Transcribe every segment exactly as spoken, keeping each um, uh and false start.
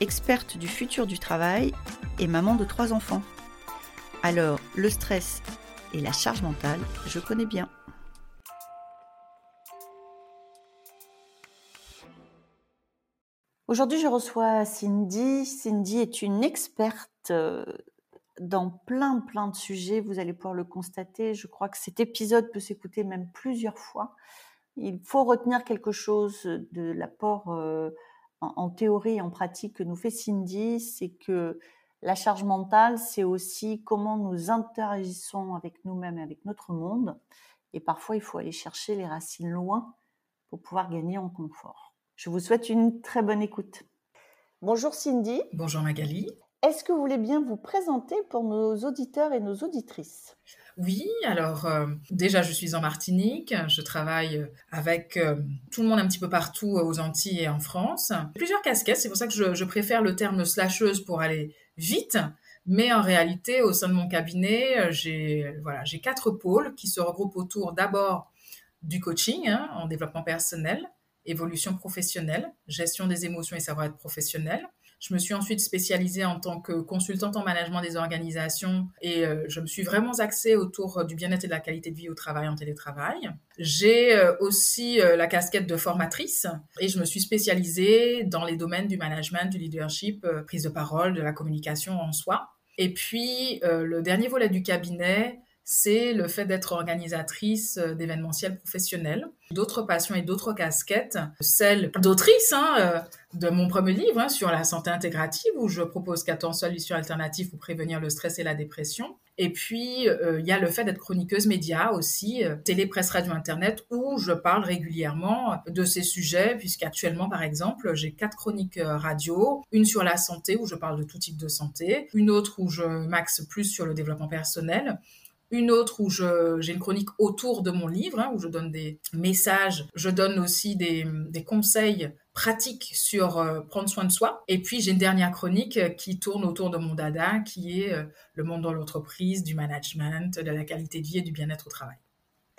experte du futur du travail et maman de trois enfants. Alors, le stress et la charge mentale, je connais bien. Aujourd'hui, je reçois Cindy. Cindy est une experte dans plein, plein de sujets. Vous allez pouvoir le constater. Je crois que cet épisode peut s'écouter même plusieurs fois. Il faut retenir quelque chose de l'apport euh, en, en théorie et en pratique que nous fait Cindy, c'est que la charge mentale, c'est aussi comment nous interagissons avec nous-mêmes et avec notre monde. Et parfois, il faut aller chercher les racines loin pour pouvoir gagner en confort. Je vous souhaite une très bonne écoute. Bonjour Cindy. Bonjour Magali. Est-ce que vous voulez bien vous présenter pour nos auditeurs et nos auditrices ? Oui, alors euh, déjà je suis en Martinique, je travaille avec euh, tout le monde un petit peu partout euh, aux Antilles et en France. Plusieurs casquettes, c'est pour ça que je, je préfère le terme slasheuse pour aller vite, mais en réalité au sein de mon cabinet, j'ai, voilà, j'ai quatre pôles qui se regroupent autour d'abord du coaching hein, en développement personnel, évolution professionnelle, gestion des émotions et savoir-être professionnel. Je me suis ensuite spécialisée en tant que consultante en management des organisations et je me suis vraiment axée autour du bien-être et de la qualité de vie au travail en télétravail. J'ai aussi la casquette de formatrice et je me suis spécialisée dans les domaines du management, du leadership, prise de parole, de la communication en soi. Et puis, le dernier volet du cabinet, c'est le fait d'être organisatrice d'événementiels professionnels. D'autres passions et d'autres casquettes, celle d'autrice hein, de mon premier livre hein, sur la santé intégrative où je propose quatorze solutions alternatives pour prévenir le stress et la dépression. Et puis, il euh, y a le fait d'être chroniqueuse média aussi, euh, télé, presse, radio, internet, où je parle régulièrement de ces sujets, puisqu'actuellement, par exemple, j'ai quatre chroniques euh, radio, une sur la santé où je parle de tout type de santé, une autre où je m'axe plus sur le développement personnel, une autre où je, j'ai une chronique autour de mon livre, hein, où je donne des messages, je donne aussi des, des conseils pratiques sur euh, prendre soin de soi. Et puis, j'ai une dernière chronique qui tourne autour de mon dada, qui est euh, le monde dans l'entreprise, du management, de la qualité de vie et du bien-être au travail.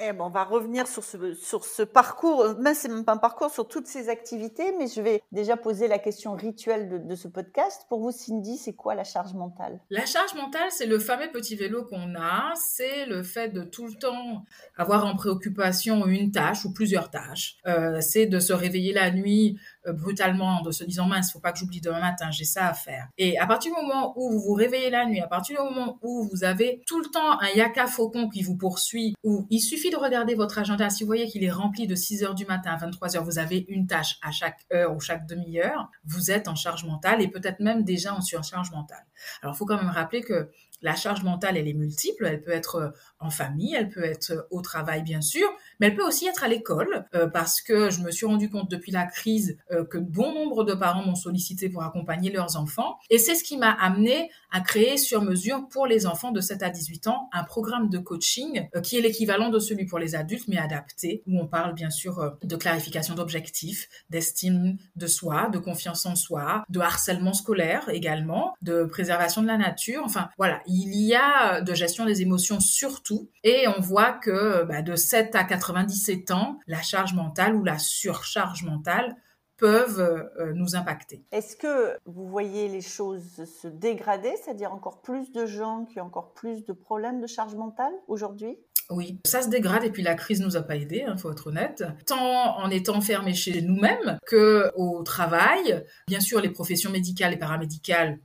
Eh ben, on va revenir sur ce, sur ce parcours, même c'est même pas un parcours, sur toutes ces activités, mais je vais déjà poser la question rituelle de, de ce podcast. Pour vous, Cindy, c'est quoi la charge mentale ? La charge mentale, c'est le fameux petit vélo qu'on a, c'est le fait de tout le temps avoir en préoccupation une tâche ou plusieurs tâches. Euh, c'est de se réveiller la nuit euh, brutalement, de se disant « mince, faut pas que j'oublie demain matin, j'ai ça à faire ». Et à partir du moment où vous vous réveillez la nuit, à partir du moment où vous avez tout le temps un yaka faucon qui vous poursuit, où il suffit de regarder votre agenda, si vous voyez qu'il est rempli de six heures du matin à vingt-trois heures, vous avez une tâche à chaque heure ou chaque demi-heure, vous êtes en charge mentale et peut-être même déjà en surcharge mentale. Alors, il faut quand même rappeler que la charge mentale, elle est multiple, elle peut être en famille, elle peut être au travail bien sûr, mais elle peut aussi être à l'école euh, parce que je me suis rendu compte depuis la crise euh, que bon nombre de parents m'ont sollicité pour accompagner leurs enfants et c'est ce qui m'a amené à créer sur mesure pour les enfants de sept à dix-huit ans un programme de coaching euh, qui est l'équivalent de celui pour les adultes mais adapté où on parle bien sûr euh, de clarification d'objectifs, d'estime de soi, de confiance en soi, de harcèlement scolaire également, de préservation de la nature, enfin voilà. Il y a de gestion des émotions surtout et on voit que bah, de sept à quatre-vingt-dix-sept ans, la charge mentale ou la surcharge mentale peuvent euh, nous impacter. Est-ce que vous voyez les choses se dégrader, c'est-à-dire encore plus de gens qui ont encore plus de problèmes de charge mentale aujourd'hui ? Oui, ça se dégrade et puis la crise nous a pas aidés, hein, faut être honnête. Tant en étant fermés chez nous-mêmes qu'au travail, bien sûr les professions médicales et paramédicales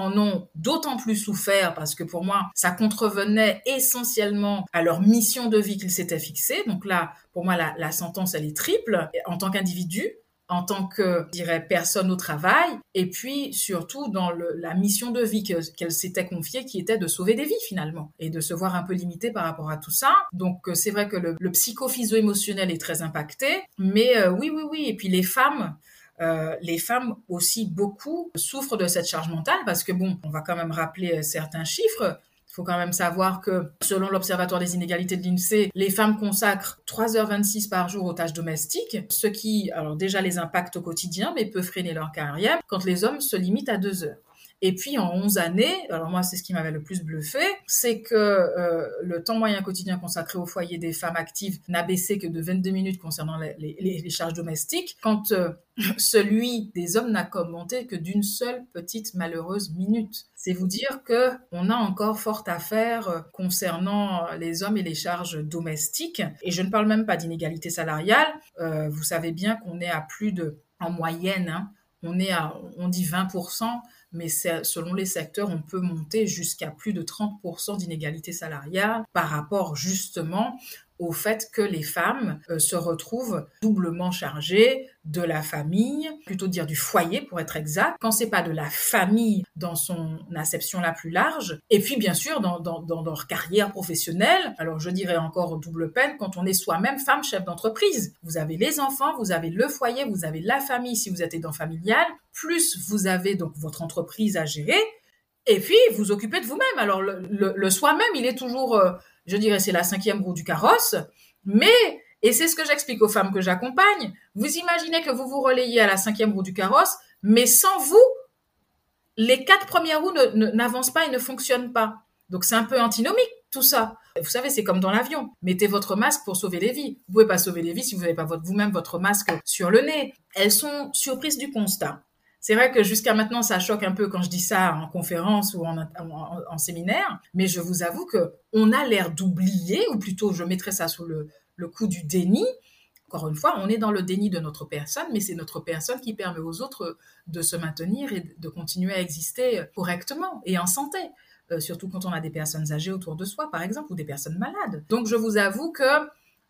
en ont d'autant plus souffert parce que pour moi, ça contrevenait essentiellement à leur mission de vie qu'ils s'étaient fixée. Donc là, pour moi, la, la sentence, elle est triple. En tant qu'individu, en tant que, je dirais, personne au travail, et puis surtout dans le, la mission de vie que, qu'elle s'était confiée, qui était de sauver des vies finalement, et de se voir un peu limitée par rapport à tout ça. Donc c'est vrai que le, le psychophysio-émotionnel est très impacté, mais euh, oui, oui, oui. Et puis les femmes... Euh, les femmes aussi beaucoup souffrent de cette charge mentale parce que bon, on va quand même rappeler certains chiffres. Il faut quand même savoir que selon l'Observatoire des inégalités de l'INSEE, les femmes consacrent trois heures vingt-six par jour aux tâches domestiques, ce qui, alors déjà les impacte au quotidien, mais peut freiner leur carrière quand les hommes se limitent à deux heures. Et puis en onze années, alors moi c'est ce qui m'avait le plus bluffé, c'est que euh, le temps moyen quotidien consacré au foyer des femmes actives n'a baissé que de vingt-deux minutes concernant les, les, les charges domestiques, quand euh, celui des hommes n'a commenté que d'une seule petite malheureuse minute. C'est vous dire qu'on a encore fort à faire concernant les hommes et les charges domestiques. Et je ne parle même pas d'inégalité salariale, euh, vous savez bien qu'on est à plus de, en moyenne, hein, on est à, on dit vingt pour cent, mais selon les secteurs, on peut monter jusqu'à plus de trente pour cent d'inégalité salariale par rapport justement au fait que les femmes euh, se retrouvent doublement chargées de la famille, plutôt dire du foyer pour être exact, quand c'est pas de la famille dans son acception la plus large, et puis bien sûr dans, dans, dans leur carrière professionnelle, alors je dirais encore double peine quand on est soi-même femme chef d'entreprise. Vous avez les enfants, vous avez le foyer, vous avez la famille si vous êtes aidant familial, plus vous avez donc votre entreprise à gérer, et puis vous occupez de vous-même. Alors le, le, le soi-même, il est toujours... Euh, Je dirais c'est la cinquième roue du carrosse, mais, et c'est ce que j'explique aux femmes que j'accompagne, vous imaginez que vous vous relayez à la cinquième roue du carrosse, mais sans vous, les quatre premières roues ne, ne, n'avancent pas et ne fonctionnent pas. Donc c'est un peu antinomique tout ça. Vous savez, c'est comme dans l'avion. Mettez votre masque pour sauver les vies. Vous ne pouvez pas sauver les vies si vous n'avez pas votre, vous-même votre masque sur le nez. Elles sont surprises du constat. C'est vrai que jusqu'à maintenant, ça choque un peu quand je dis ça en conférence ou en, en, en, en séminaire, mais je vous avoue qu'on a l'air d'oublier, ou plutôt je mettrais ça sous le, le coup du déni. Encore une fois, on est dans le déni de notre personne, mais c'est notre personne qui permet aux autres de se maintenir et de continuer à exister correctement et en santé, euh, surtout quand on a des personnes âgées autour de soi, par exemple, ou des personnes malades. Donc, je vous avoue que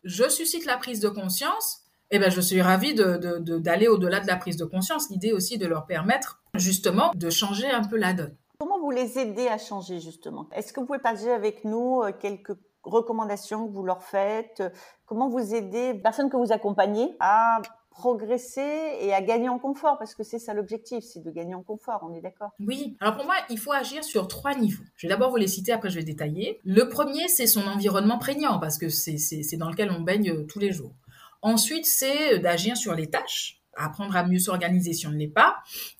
je suscite la prise de conscience. Eh ben, je suis ravie de, de, de, d'aller au-delà de la prise de conscience. L'idée aussi de leur permettre, justement, de changer un peu la donne. Comment vous les aidez à changer, justement ? Est-ce que vous pouvez partager avec nous quelques recommandations que vous leur faites ? Comment vous aidez les personnes que vous accompagnez à progresser et à gagner en confort ? Parce que c'est ça l'objectif, c'est de gagner en confort, on est d'accord ? Oui. Alors pour moi, il faut agir sur trois niveaux. Je vais d'abord vous les citer, après je vais détailler. Le premier, c'est son environnement prégnant, parce que c'est, c'est, c'est dans lequel on baigne tous les jours. Ensuite, c'est d'agir sur les tâches, apprendre à mieux s'organiser si on ne l'est pas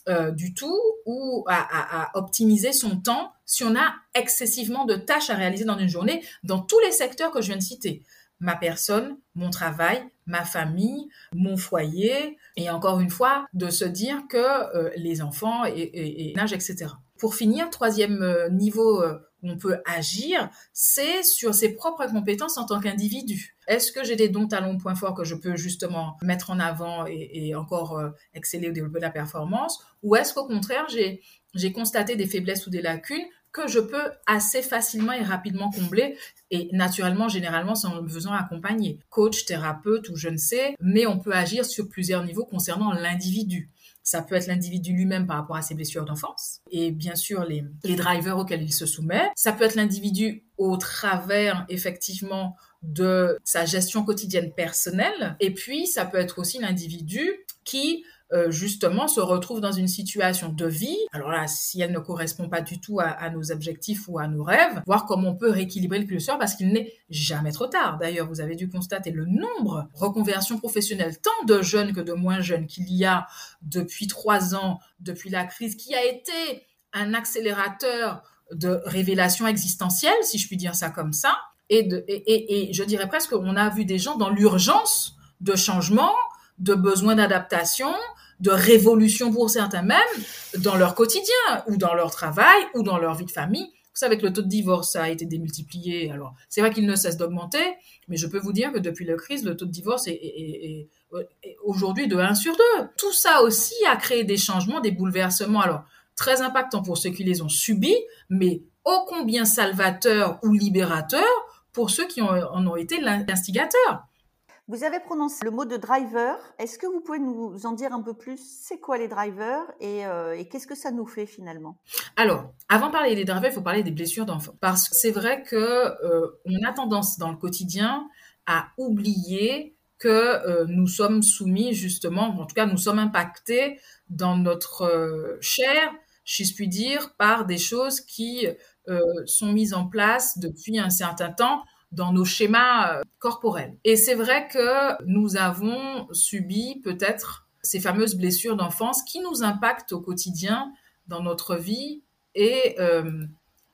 euh, du tout, ou à, à, à optimiser son temps si on a excessivement de tâches à réaliser dans une journée, dans tous les secteurs que je viens de citer. Ma personne, mon travail, ma famille, mon foyer, et encore une fois, de se dire que euh, les enfants et, et, et l'âge, et cetera. Pour finir, troisième niveau euh, où on peut agir, c'est sur ses propres compétences en tant qu'individu. Est-ce que j'ai des dons, talents, points forts que je peux justement mettre en avant et, et encore euh, exceller au développer de la performance ? Ou est-ce qu'au contraire, j'ai, j'ai constaté des faiblesses ou des lacunes que je peux assez facilement et rapidement combler et naturellement, généralement, en me faisant accompagner. Coach, thérapeute ou je ne sais, mais on peut agir sur plusieurs niveaux concernant l'individu. Ça peut être l'individu lui-même par rapport à ses blessures d'enfance et bien sûr les, les drivers auxquels il se soumet. Ça peut être l'individu au travers, effectivement, de sa gestion quotidienne personnelle. Et puis, ça peut être aussi l'individu qui... Euh, justement, se retrouve dans une situation de vie. Alors là, si elle ne correspond pas du tout à, à nos objectifs ou à nos rêves, voir comment on peut rééquilibrer le curseur parce qu'il n'est jamais trop tard. D'ailleurs, vous avez dû constater le nombre de reconversions professionnelles, tant de jeunes que de moins jeunes qu'il y a depuis trois ans, depuis la crise, qui a été un accélérateur de révélation existentielle, si je puis dire ça comme ça. Et, de, et, et, et je dirais presque qu'on a vu des gens dans l'urgence de changement, de besoin d'adaptation, de révolution pour certains même, dans leur quotidien, ou dans leur travail, ou dans leur vie de famille. Vous savez que le taux de divorce a été démultiplié. Alors, c'est vrai qu'il ne cesse d'augmenter, mais je peux vous dire que depuis la crise, le taux de divorce est, est, est, est aujourd'hui de un sur deux. Tout ça aussi a créé des changements, des bouleversements, alors très impactants pour ceux qui les ont subis, mais ô combien salvateurs ou libérateurs pour ceux qui en ont, ont été l'instigateur. Vous avez prononcé le mot de driver. Est-ce que vous pouvez nous en dire un peu plus ? C'est quoi les drivers et, euh, et qu'est-ce que ça nous fait finalement ? Alors, avant de parler des drivers, il faut parler des blessures d'enfants. Parce que c'est vrai qu'on euh, a tendance dans le quotidien à oublier que euh, nous sommes soumis justement, en tout cas nous sommes impactés dans notre euh, chair, si je puis dire, par des choses qui euh, sont mises en place depuis un certain temps dans nos schémas euh, corporels. Et c'est vrai que nous avons subi peut-être ces fameuses blessures d'enfance qui nous impactent au quotidien dans notre vie et euh,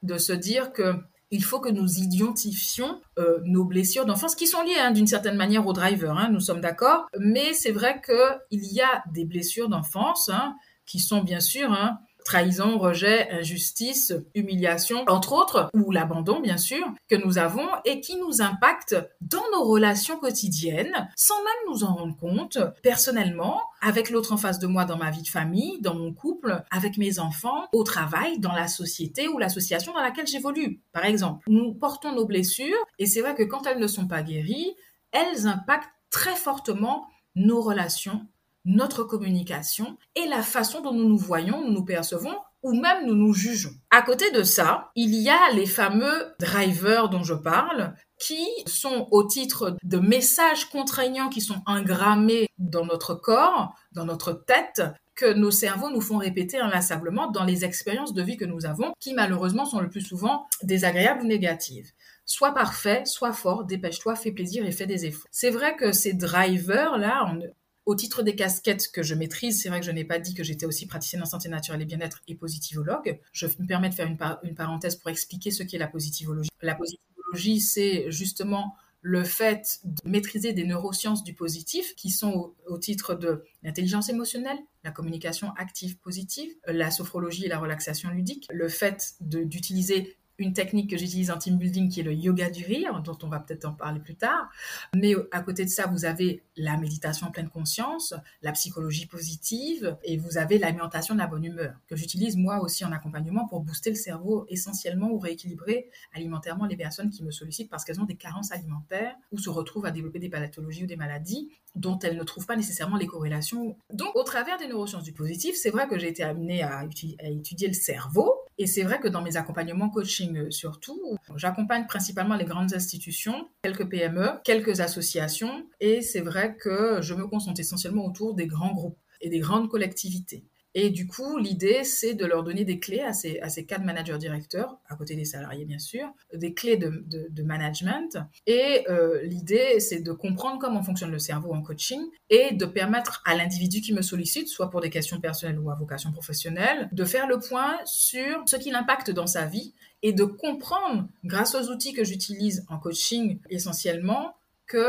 de se dire que il faut que nous identifions euh, nos blessures d'enfance qui sont liées hein, d'une certaine manière au driver, hein, nous sommes d'accord. Mais c'est vrai qu'il y a des blessures d'enfance hein, qui sont bien sûr hein, trahison, rejet, injustice, humiliation, entre autres, ou l'abandon bien sûr, que nous avons et qui nous impactent dans nos relations quotidiennes, sans même nous en rendre compte, personnellement, avec l'autre en face de moi dans ma vie de famille, dans mon couple, avec mes enfants, au travail, dans la société ou l'association dans laquelle j'évolue, par exemple. Nous portons nos blessures et c'est vrai que quand elles ne sont pas guéries, elles impactent très fortement nos relations, notre communication et la façon dont nous nous voyons, nous nous percevons ou même nous nous jugeons. À côté de ça, il y a les fameux drivers dont je parle qui sont au titre de messages contraignants qui sont engrammés dans notre corps, dans notre tête, que nos cerveaux nous font répéter inlassablement dans les expériences de vie que nous avons qui malheureusement sont le plus souvent désagréables ou négatives. Sois parfait, sois fort, dépêche-toi, fais plaisir et fais des efforts. C'est vrai que ces drivers-là, on... Au titre des casquettes que je maîtrise, c'est vrai que je n'ai pas dit que j'étais aussi praticienne en santé naturelle et bien-être et positivologue. Je me permets de faire une, par- une parenthèse pour expliquer ce qu'est la positivologie. La positivologie, c'est justement le fait de maîtriser des neurosciences du positif qui sont au, au titre de l'intelligence émotionnelle, la communication active positive, la sophrologie et la relaxation ludique, le fait de, d'utiliser une technique que j'utilise en team building qui est le yoga du rire, dont on va peut-être en parler plus tard. Mais à côté de ça, vous avez la méditation en pleine conscience, la psychologie positive et vous avez l'alimentation de la bonne humeur que j'utilise moi aussi en accompagnement pour booster le cerveau essentiellement ou rééquilibrer alimentairement les personnes qui me sollicitent parce qu'elles ont des carences alimentaires ou se retrouvent à développer des pathologies ou des maladies dont elles ne trouvent pas nécessairement les corrélations. Donc, au travers des neurosciences du positif, c'est vrai que j'ai été amenée à, à étudier le cerveau. Et c'est vrai que dans mes accompagnements coaching surtout, j'accompagne principalement les grandes institutions, quelques P M E, quelques associations. Et c'est vrai que je me concentre essentiellement autour des grands groupes et des grandes collectivités. Et du coup, l'idée, c'est de leur donner des clés à ces, à ces cadres managers-directeurs, à côté des salariés, bien sûr, des clés de, de, de management. Et euh, l'idée, c'est de comprendre comment fonctionne le cerveau en coaching et de permettre à l'individu qui me sollicite, soit pour des questions personnelles ou à vocation professionnelle, de faire le point sur ce qui l'impacte dans sa vie et de comprendre, grâce aux outils que j'utilise en coaching essentiellement, qu'il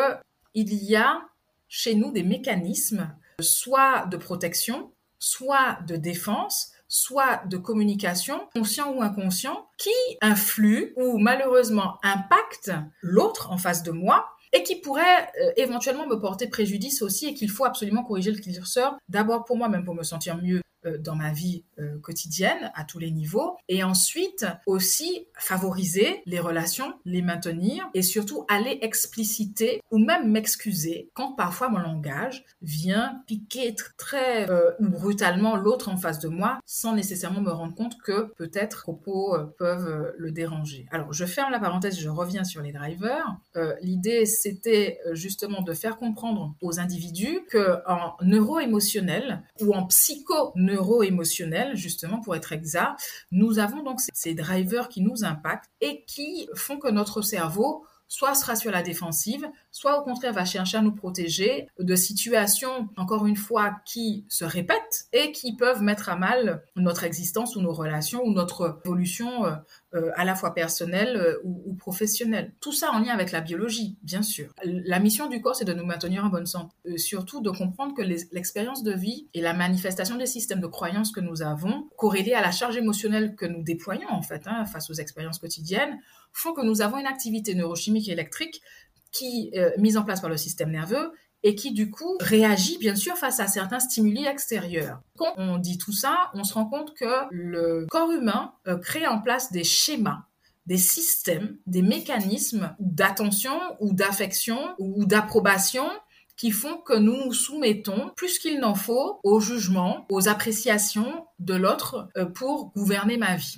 y a chez nous des mécanismes, soit de protection, soit de défense, soit de communication, conscient ou inconscient, qui influent ou malheureusement impactent l'autre en face de moi et qui pourrait euh, éventuellement me porter préjudice aussi et qu'il faut absolument corriger le curseur, d'abord pour moi-même pour me sentir mieux euh, dans ma vie euh, quotidienne à tous les niveaux et ensuite aussi favoriser les relations, les maintenir et surtout aller expliciter ou même m'excuser quand parfois mon langage vient piquer très euh, brutalement l'autre en face de moi sans nécessairement me rendre compte que peut-être propos euh, peuvent euh, le déranger. Alors je ferme la parenthèse, je reviens sur les drivers. Euh, l'idée c'était justement de faire comprendre aux individus qu'en neuro-émotionnel ou en psycho-neuro-émotionnel, justement pour être exact, nous avons donc ces drivers qui nous impactent et qui font que notre cerveau soit sera sur la défensive, soit au contraire va chercher à nous protéger de situations, encore une fois, qui se répètent et qui peuvent mettre à mal notre existence ou nos relations ou notre évolution euh, euh, à la fois personnelle euh, ou, ou professionnelle. Tout ça en lien avec la biologie, bien sûr. La mission du corps, c'est de nous maintenir en bonne santé. Euh, surtout de comprendre que les, l'expérience de vie et la manifestation des systèmes de croyances que nous avons, corrélés à la charge émotionnelle que nous déployons en fait hein, face aux expériences quotidiennes, font que nous avons une activité neurochimique et électrique qui est euh, mise en place par le système nerveux et qui, du coup, réagit, bien sûr, face à certains stimuli extérieurs. Quand on dit tout ça, on se rend compte que le corps humain euh, crée en place des schémas, des systèmes, des mécanismes d'attention ou d'affection ou d'approbation qui font que nous nous soumettons plus qu'il n'en faut aux jugements, aux appréciations de l'autre euh, pour gouverner ma vie.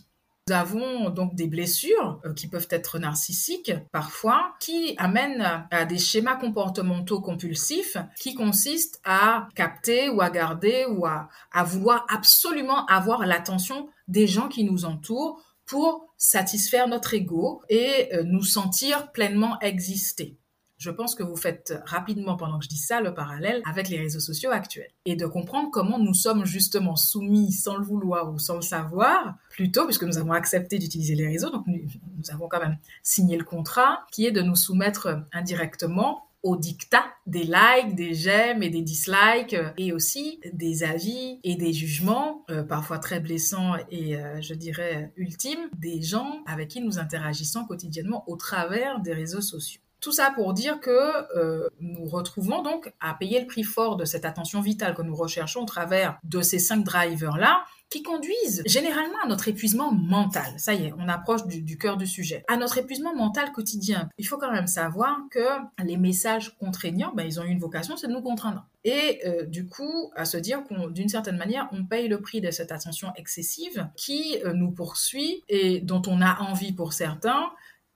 Nous avons donc des blessures euh, qui peuvent être narcissiques parfois, qui amènent à des schémas comportementaux compulsifs qui consistent à capter ou à garder ou à, à vouloir absolument avoir l'attention des gens qui nous entourent pour satisfaire notre ego et euh, nous sentir pleinement exister. Je pense que vous faites rapidement, pendant que je dis ça, le parallèle avec les réseaux sociaux actuels. Et de comprendre comment nous sommes justement soumis, sans le vouloir ou sans le savoir, plutôt, puisque nous avons accepté d'utiliser les réseaux, donc nous, nous avons quand même signé le contrat, qui est de nous soumettre indirectement au diktat des likes, des j'aime et des dislikes, et aussi des avis et des jugements, euh, parfois très blessants et, euh, je dirais, ultimes, des gens avec qui nous interagissons quotidiennement au travers des réseaux sociaux. Tout ça pour dire que euh, nous retrouvons donc à payer le prix fort de cette attention vitale que nous recherchons au travers de ces cinq drivers-là, qui conduisent généralement à notre épuisement mental. Ça y est, on approche du, du cœur du sujet. À notre épuisement mental quotidien. Il faut quand même savoir que les messages contraignants, ben, ils ont une vocation, c'est de nous contraindre. Et euh, du coup, à se dire qu'on, d'une certaine manière, on paye le prix de cette attention excessive qui euh, nous poursuit et dont on a envie pour certains,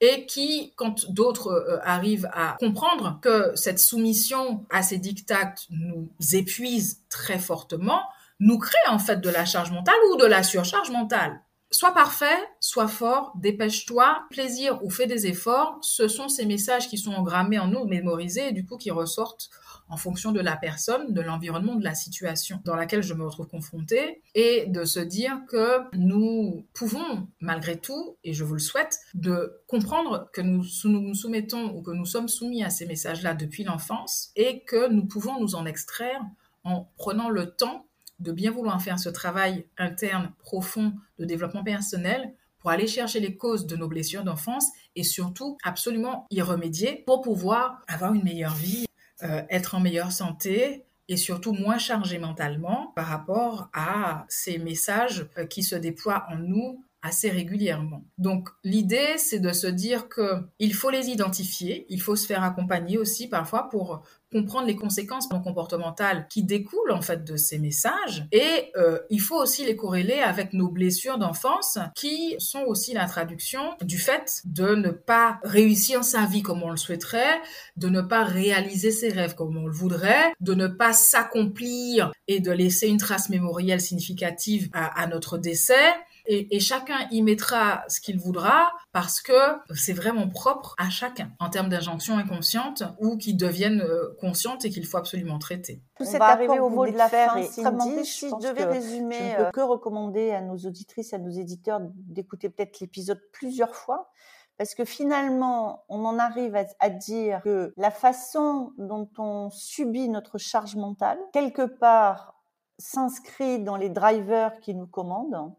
et qui, quand d'autres euh, arrivent à comprendre que cette soumission à ces diktats nous épuise très fortement, nous crée en fait de la charge mentale ou de la surcharge mentale. Sois parfait, sois fort, dépêche-toi, plaisir ou fais des efforts, ce sont ces messages qui sont engrammés en nous, mémorisés, et du coup qui ressortent en fonction de la personne, de l'environnement, de la situation dans laquelle je me retrouve confrontée, et de se dire que nous pouvons, malgré tout, et je vous le souhaite, de comprendre que nous nous, nous soumettons ou que nous sommes soumis à ces messages-là depuis l'enfance, et que nous pouvons nous en extraire en prenant le temps de bien vouloir faire ce travail interne profond de développement personnel pour aller chercher les causes de nos blessures d'enfance et surtout absolument y remédier pour pouvoir avoir une meilleure vie, euh, être en meilleure santé et surtout moins chargé mentalement par rapport à ces messages qui se déploient en nous assez régulièrement. Donc l'idée, c'est de se dire qu'il faut les identifier, il faut se faire accompagner aussi parfois pour comprendre les conséquences comportementales qui découlent en fait de ces messages, et euh, il faut aussi les corréler avec nos blessures d'enfance qui sont aussi la traduction du fait de ne pas réussir sa vie comme on le souhaiterait, de ne pas réaliser ses rêves comme on le voudrait, de ne pas s'accomplir et de laisser une trace mémorielle significative à, à notre décès. Et, et chacun y mettra ce qu'il voudra parce que c'est vraiment propre à chacun en termes d'injonctions inconscientes ou qui deviennent conscientes et qu'il faut absolument traiter. Tout cet arrivé au mot de la fin, Cindy, si je devais résumer, je ne peux que recommander à nos auditrices, à nos éditeurs d'écouter peut-être l'épisode plusieurs fois. Parce que finalement, on en arrive à, à dire que la façon dont on subit notre charge mentale, quelque part, s'inscrit dans les drivers qui nous commandent,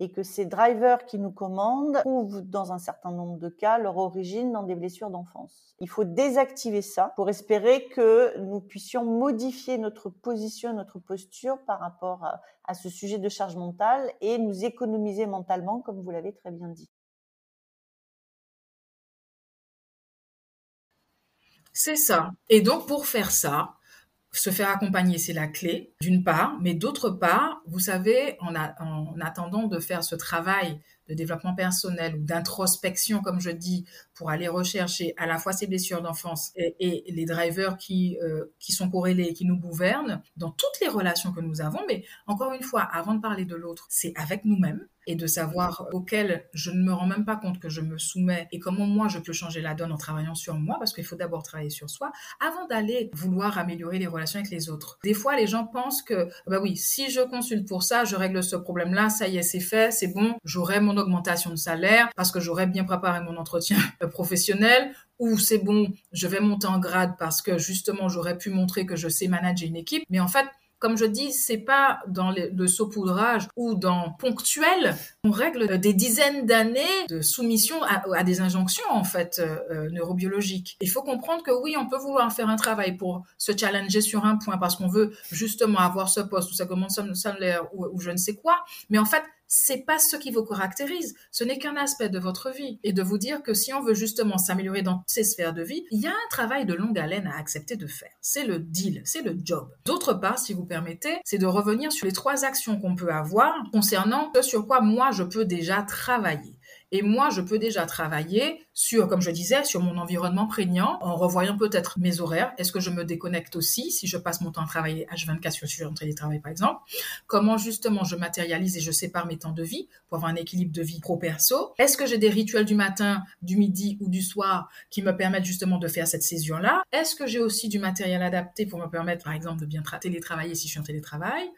et que ces drivers qui nous commandent trouvent dans un certain nombre de cas leur origine dans des blessures d'enfance. Il faut désactiver ça pour espérer que nous puissions modifier notre position, notre posture par rapport à, à ce sujet de charge mentale et nous économiser mentalement, comme vous l'avez très bien dit. C'est ça. Et donc pour faire ça, se faire accompagner, c'est la clé, d'une part, mais d'autre part, vous savez, en, a, en attendant de faire ce travail de développement personnel ou d'introspection, comme je dis, pour aller rechercher à la fois ces blessures d'enfance et, et les drivers qui, euh, qui sont corrélés et qui nous gouvernent dans toutes les relations que nous avons. Mais encore une fois, avant de parler de l'autre, c'est avec nous-mêmes et de savoir auquel je ne me rends même pas compte que je me soumets et comment moi je peux changer la donne en travaillant sur moi, parce qu'il faut d'abord travailler sur soi avant d'aller vouloir améliorer les relations avec les autres. Des fois, les gens pensent que, bah oui, si je consulte pour ça, je règle ce problème-là, ça y est, c'est fait, c'est bon, j'aurai mon augmentation de salaire parce que j'aurai bien préparé mon entretien professionnel, ou c'est bon, je vais monter en grade parce que justement j'aurais pu montrer que je sais manager une équipe. Mais en fait, comme je dis, c'est pas dans le saupoudrage ou dans ponctuel. On règle des dizaines d'années de soumission à, à des injonctions, en fait, euh, neurobiologiques. Il faut comprendre que oui, on peut vouloir faire un travail pour se challenger sur un point parce qu'on veut justement avoir ce poste ou ça commence à me salaire ou, ou je ne sais quoi. Mais en fait, c'est pas ce qui vous caractérise. Ce n'est qu'un aspect de votre vie. Et de vous dire que si on veut justement s'améliorer dans ces sphères de vie, il y a un travail de longue haleine à accepter de faire. C'est le deal, c'est le job. D'autre part, si vous permettez, c'est de revenir sur les trois actions qu'on peut avoir concernant ce sur quoi moi je peux déjà travailler. Et moi, je peux déjà travailler sur, comme je disais, sur mon environnement prégnant, en revoyant peut-être mes horaires. Est-ce que je me déconnecte aussi si je passe mon temps à travailler H vingt-quatre sur le sujet de télétravail, par exemple? Comment, justement, je matérialise et je sépare mes temps de vie pour avoir un équilibre de vie pro-perso? Est-ce que j'ai des rituels du matin, du midi ou du soir qui me permettent, justement, de faire cette césure-là? Est-ce que j'ai aussi du matériel adapté pour me permettre, par exemple, de bien tra- télétravailler si je suis en télétravail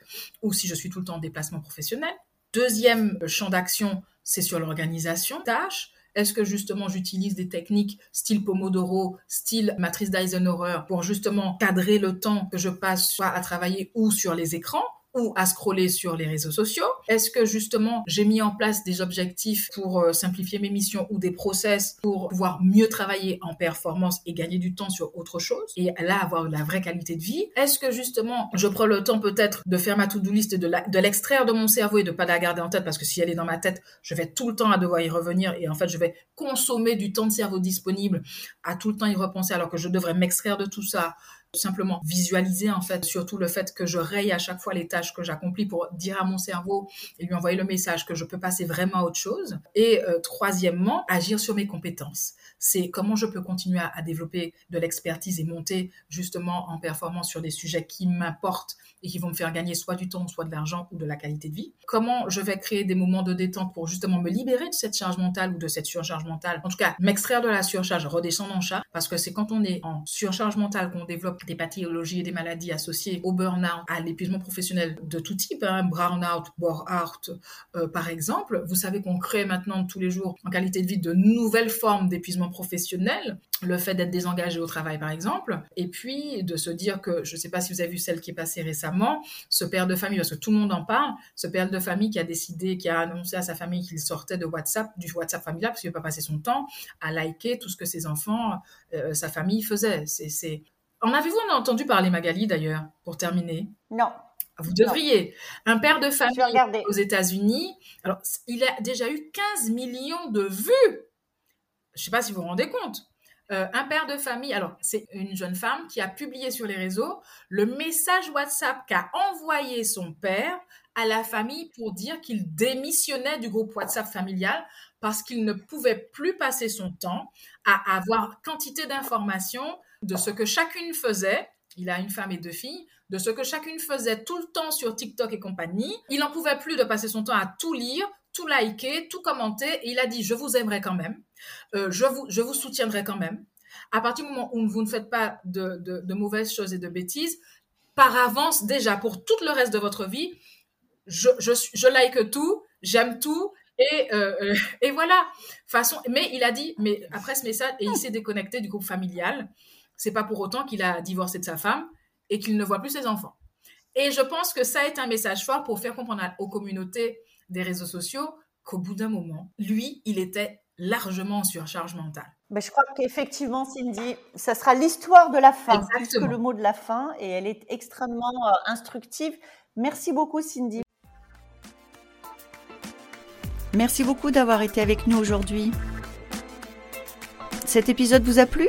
ou si je suis tout le temps en déplacement professionnel? Deuxième champ d'action, c'est sur l'organisation tâches. Est-ce que justement j'utilise des techniques style Pomodoro, style Matrice d'Eisenhower pour justement cadrer le temps que je passe soit à travailler ou sur les écrans ou à scroller sur les réseaux sociaux? Est-ce que justement j'ai mis en place des objectifs pour euh, simplifier mes missions ou des process pour pouvoir mieux travailler en performance et gagner du temps sur autre chose et là avoir de la vraie qualité de vie? Est-ce que justement je prends le temps peut-être de faire ma to-do list et de, la, de l'extraire de mon cerveau et de pas la garder en tête, parce que si elle est dans ma tête, je vais tout le temps à devoir y revenir et en fait je vais consommer du temps de cerveau disponible à tout le temps y repenser alors que je devrais m'extraire de tout ça? Simplement visualiser en fait, surtout le fait que je raye à chaque fois les tâches que j'accomplis pour dire à mon cerveau et lui envoyer le message que je peux passer vraiment à autre chose. Et euh, troisièmement, agir sur mes compétences. C'est comment je peux continuer à, à développer de l'expertise et monter justement en performance sur des sujets qui m'importent et qui vont me faire gagner soit du temps, soit de l'argent ou de la qualité de vie. Comment je vais créer des moments de détente pour justement me libérer de cette charge mentale ou de cette surcharge mentale. En tout cas, m'extraire de la surcharge, redescendre en charge, parce que c'est quand on est en surcharge mentale qu'on développe des pathologies et des maladies associées au burn-out, à l'épuisement professionnel de tout type, hein, brown-out, bore-out euh, par exemple. Vous savez qu'on crée maintenant tous les jours en qualité de vie de nouvelles formes d'épuisement professionnel, le fait d'être désengagé au travail par exemple, et puis de se dire que, je ne sais pas si vous avez vu celle qui est passée récemment, ce père de famille, parce que tout le monde en parle, ce père de famille qui a décidé, qui a annoncé à sa famille qu'il sortait de WhatsApp, du WhatsApp familial, parce qu'il ne veut pas passer son temps à liker tout ce que ses enfants, euh, sa famille faisaient. C'est... c'est... En avez-vous en entendu parler, Magali, d'ailleurs, pour terminer? Non. Vous devriez. Non. Un père de famille aux États-Unis, alors, il a déjà eu quinze millions de vues. Je ne sais pas si vous vous rendez compte. Euh, un père de famille, alors, c'est une jeune femme qui a publié sur les réseaux le message WhatsApp qu'a envoyé son père à la famille pour dire qu'il démissionnait du groupe WhatsApp familial parce qu'il ne pouvait plus passer son temps à avoir quantité d'informations de ce que chacune faisait, il a une femme et deux filles, de ce que chacune faisait tout le temps sur TikTok et compagnie. Il n'en pouvait plus de passer son temps à tout lire, tout liker, tout commenter. Et il a dit « je vous aimerai quand même, euh, je, vous, je vous soutiendrai quand même. À partir du moment où vous ne faites pas de, de, de mauvaises choses et de bêtises, par avance déjà pour tout le reste de votre vie, je, je, je like tout, j'aime tout. » Et, euh, et voilà, façon, mais il a dit, mais après ce message, et il s'est déconnecté du groupe familial. C'est pas pour autant qu'il a divorcé de sa femme et qu'il ne voit plus ses enfants. Et je pense que ça est un message fort pour faire comprendre aux communautés des réseaux sociaux qu'au bout d'un moment, lui, il était largement en surcharge mentale. Ben, je crois qu'effectivement, Cindy, ça sera l'histoire de la fin, plus que le mot de la fin, et elle est extrêmement euh, instructive. Merci beaucoup, Cindy. Merci beaucoup d'avoir été avec nous aujourd'hui. Cet épisode vous a plu ?